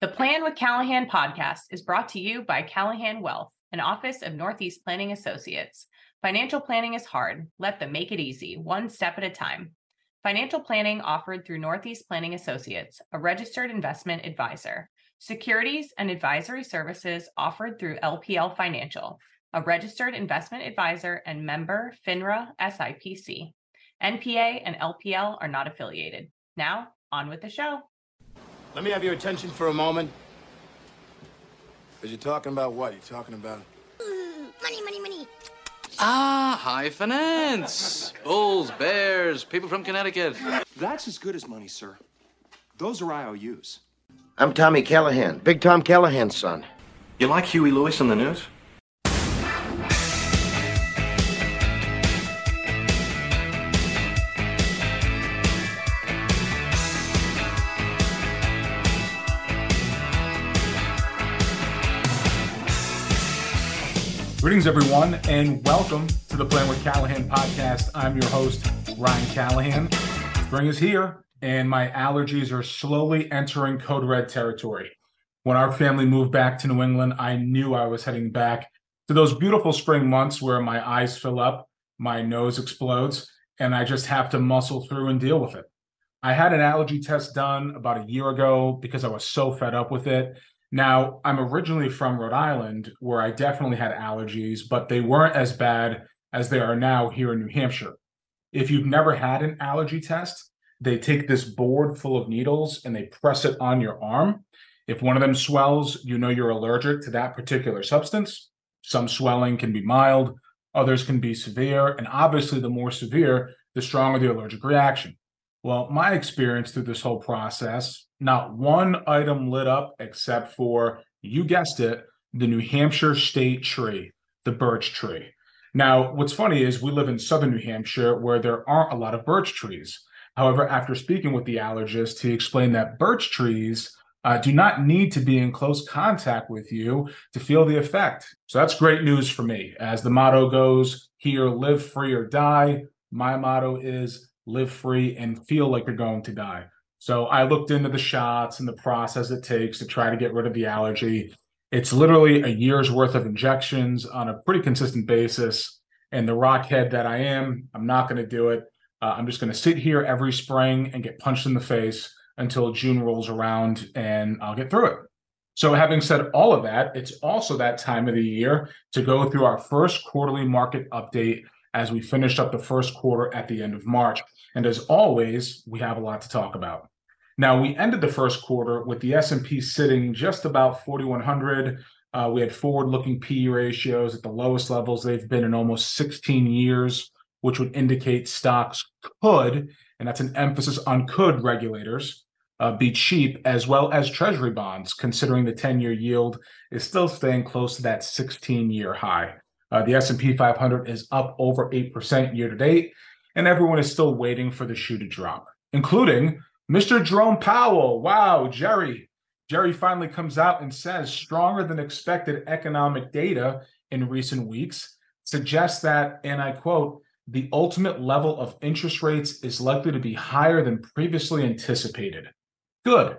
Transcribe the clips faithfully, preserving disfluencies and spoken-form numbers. The Plan with Callahan podcast is brought to you by Callahan Wealth, an office of Northeast Planning Associates. Financial planning is hard. Let them make it easy, one step at a time. Financial planning offered through Northeast Planning Associates, a registered investment advisor. Securities and advisory services offered through L P L Financial, a registered investment advisor and member FINRA S I P C. N P A and L P L are not affiliated. Now, on with the show. Let me have your attention for a moment. Because you're talking about what? You're talking about... Money, money, money. Ah, high finance. Bulls, bears, people from Connecticut. That's as good as money, sir. Those are I O Us. I'm Tommy Callahan, Big Tom Callahan's son. You like Huey Lewis on the news? Greetings, everyone, and welcome to the Plan with Callahan podcast. I'm your host, Ryan Callahan. Spring is here, and my allergies are slowly entering code red territory. When our family moved back to New England, I knew I was heading back to those beautiful spring months where my eyes fill up, my nose explodes, and I just have to muscle through and deal with it. I had an allergy test done about a year ago because I was so fed up with it. Now, I'm originally from Rhode Island, where I definitely had allergies, but they weren't as bad as they are now here in New Hampshire. If you've never had an allergy test, they take this board full of needles and they press it on your arm. If one of them swells, you know you're allergic to that particular substance. Some swelling can be mild, others can be severe, and obviously the more severe, the stronger the allergic reaction. Well, my experience through this whole process, not one item lit up except for, you guessed it, the New Hampshire state tree, the birch tree. Now, what's funny is we live in southern New Hampshire where there aren't a lot of birch trees. However, after speaking with the allergist, he explained that birch trees uh, do not need to be in close contact with you to feel the effect. So that's great news for me. As the motto goes, here, live free or die. My motto is, live free and feel like you're going to die. So I looked into the shots and the process it takes to try to get rid of the allergy. It's literally a year's worth of injections on a pretty consistent basis. And the rockhead that I am, I'm not going to do it. Uh, I'm just going to sit here every spring and get punched in the face until June rolls around and I'll get through it. So having said all of that, it's also that time of the year to go through our first quarterly market update as we finished up the first quarter at the end of March. And as always, we have a lot to talk about. Now, we ended the first quarter with the S and P sitting just about forty-one hundred. Uh, we had forward-looking P E ratios at the lowest levels they've been in almost sixteen years, which would indicate stocks could, and that's an emphasis on could, regulators, uh, be cheap, as well as Treasury bonds, considering the ten-year yield is still staying close to that sixteen-year high. Uh, the S and P five hundred is up over eight percent year-to-date, and everyone is still waiting for the shoe to drop, including Mister Jerome Powell. Wow, Jerry. Jerry finally comes out and says stronger than expected economic data in recent weeks suggests that, and I quote, the ultimate level of interest rates is likely to be higher than previously anticipated. Good.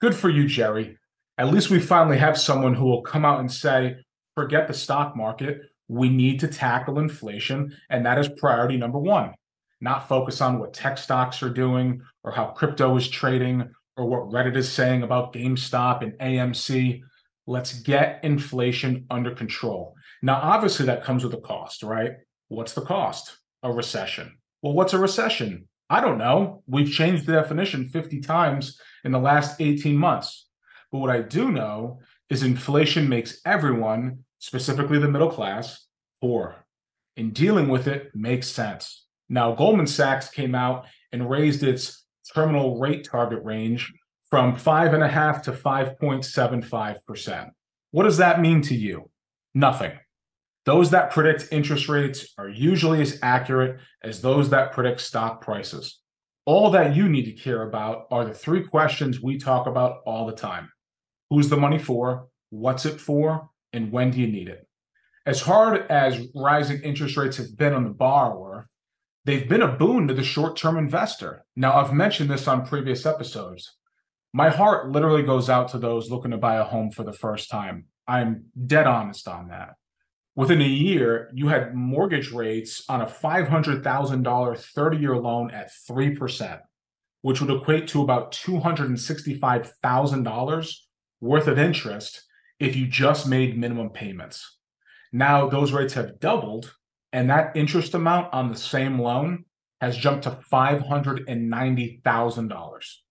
Good for you, Jerry. At least we finally have someone who will come out and say, forget the stock market. We need to tackle inflation, and that is priority number one. Not focus on what tech stocks are doing or how crypto is trading or what Reddit is saying about GameStop and A M C. Let's get inflation under control. Now, obviously, that comes with a cost, right? What's the cost? A recession. Well, what's a recession? I don't know. We've changed the definition fifty times in the last eighteen months. But what I do know is inflation makes everyone, specifically the middle class, poor. And dealing with it makes sense. Now, Goldman Sachs came out and raised its terminal rate target range from five point five percent to five point seven five percent. What does that mean to you? Nothing. Those that predict interest rates are usually as accurate as those that predict stock prices. All that you need to care about are the three questions we talk about all the time. Who's the money for? What's it for? And when do you need it? As hard as rising interest rates have been on the borrower, they've been a boon to the short-term investor. Now, I've mentioned this on previous episodes. My heart literally goes out to those looking to buy a home for the first time. I'm dead honest on that. Within a year, you had mortgage rates on a five hundred thousand dollars thirty-year loan at three percent, which would equate to about two hundred sixty-five thousand dollars worth of interest if you just made minimum payments. Now those rates have doubled, and that interest amount on the same loan has jumped to five hundred ninety thousand dollars.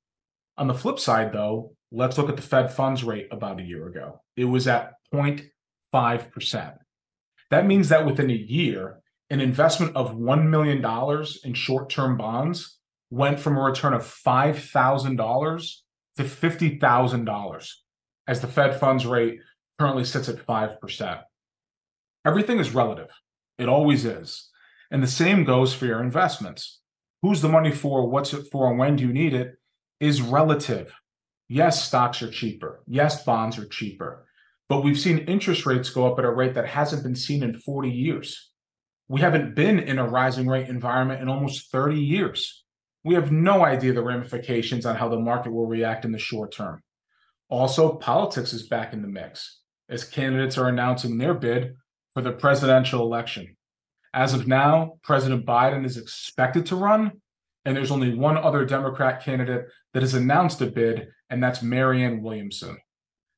On the flip side, though, let's look at the Fed funds rate about a year ago. It was at zero point five percent. That means that within a year, an investment of one million dollars in short-term bonds went from a return of five thousand dollars to fifty thousand dollars, as the Fed funds rate currently sits at five percent. Everything is relative. It always is. And the same goes for your investments. Who's the money for, what's it for, and when do you need it is relative. Yes, stocks are cheaper. Yes, bonds are cheaper. But we've seen interest rates go up at a rate that hasn't been seen in forty years. We haven't been in a rising rate environment in almost thirty years. We have no idea the ramifications on how the market will react in the short term. Also, politics is back in the mix, as candidates are announcing their bid for the presidential election. As of now, President Biden is expected to run, and there's only one other Democrat candidate that has announced a bid, and that's Marianne Williamson.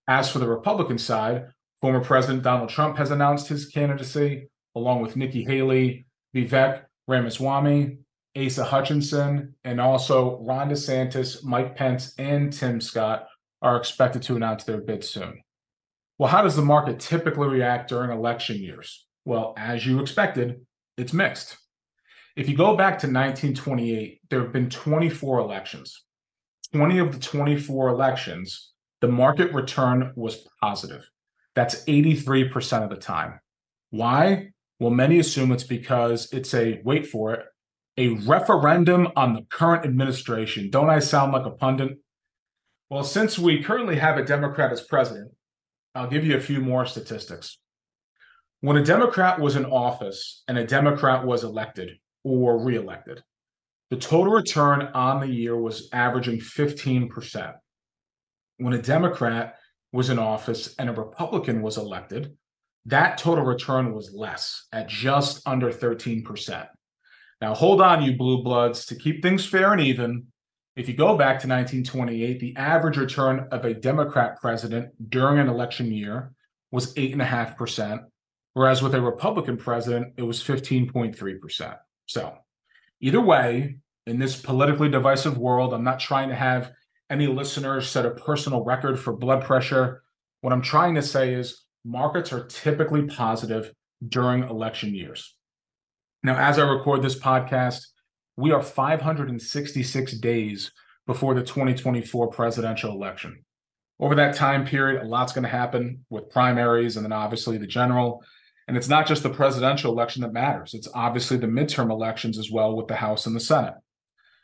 As for the Republican side, former President Donald Trump has announced his candidacy, along with Nikki Haley, Vivek Ramaswamy, Asa Hutchinson, and also Ron DeSantis, Mike Pence, and Tim Scott are expected to announce their bid soon. Well, how does the market typically react during election years? Well, as you expected, it's mixed. If you go back to nineteen twenty-eight, there have been twenty-four elections. twenty of the twenty-four elections, the market return was positive. That's eighty-three percent of the time. Why? Well, many assume it's because it's a, wait for it, a referendum on the current administration. Don't I sound like a pundit? Well, since we currently have a Democrat as president, I'll give you a few more statistics. When a Democrat was in office and a Democrat was elected or reelected, the total return on the year was averaging fifteen percent. When a Democrat was in office and a Republican was elected, that total return was less, at just under thirteen percent. Now, hold on, you blue bloods. To keep things fair and even, if you go back to nineteen twenty-eight, the average return of a Democrat president during an election year was eight point five percent, whereas with a Republican president, it was fifteen point three percent. So either way, in this politically divisive world, I'm not trying to have any listeners set a personal record for blood pressure. What I'm trying to say is markets are typically positive during election years. Now, as I record this podcast, we are five hundred sixty-six days before the twenty twenty-four presidential election. Over that time period, a lot's going to happen with primaries and then obviously the general. And it's not just the presidential election that matters. It's obviously the midterm elections as well, with the House and the Senate.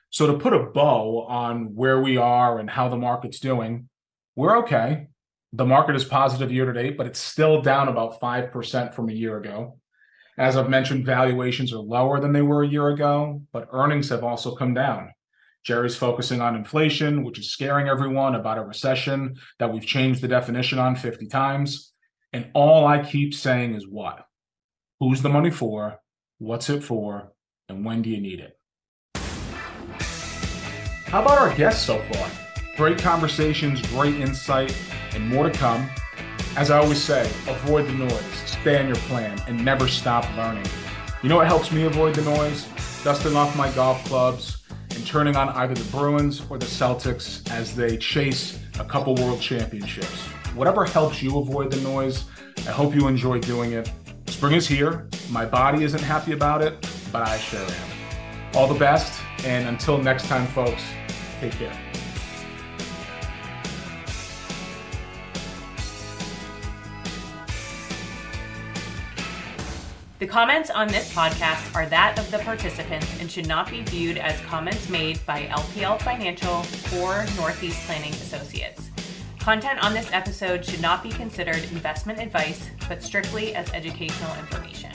So to put a bow on where we are and how the market's doing, we're okay. The market is positive year to date, but it's still down about five percent from a year ago. As I've mentioned, valuations are lower than they were a year ago, but earnings have also come down. Jerry's focusing on inflation, which is scaring everyone about a recession that we've changed the definition on fifty times. And all I keep saying is what? Who's the money for? What's it for? And when do you need it? How about our guests so far? Great conversations, great insight, and more to come. As I always say, avoid the noise, stay on your plan, and never stop learning. You know what helps me avoid the noise? Dusting off my golf clubs and turning on either the Bruins or the Celtics as they chase a couple world championships. Whatever helps you avoid the noise, I hope you enjoy doing it. Spring is here. My body isn't happy about it, but I sure am. All the best, and until next time, folks, take care. The comments on this podcast are that of the participants and should not be viewed as comments made by L P L Financial or Northeast Planning Associates. Content on this episode should not be considered investment advice, but strictly as educational information.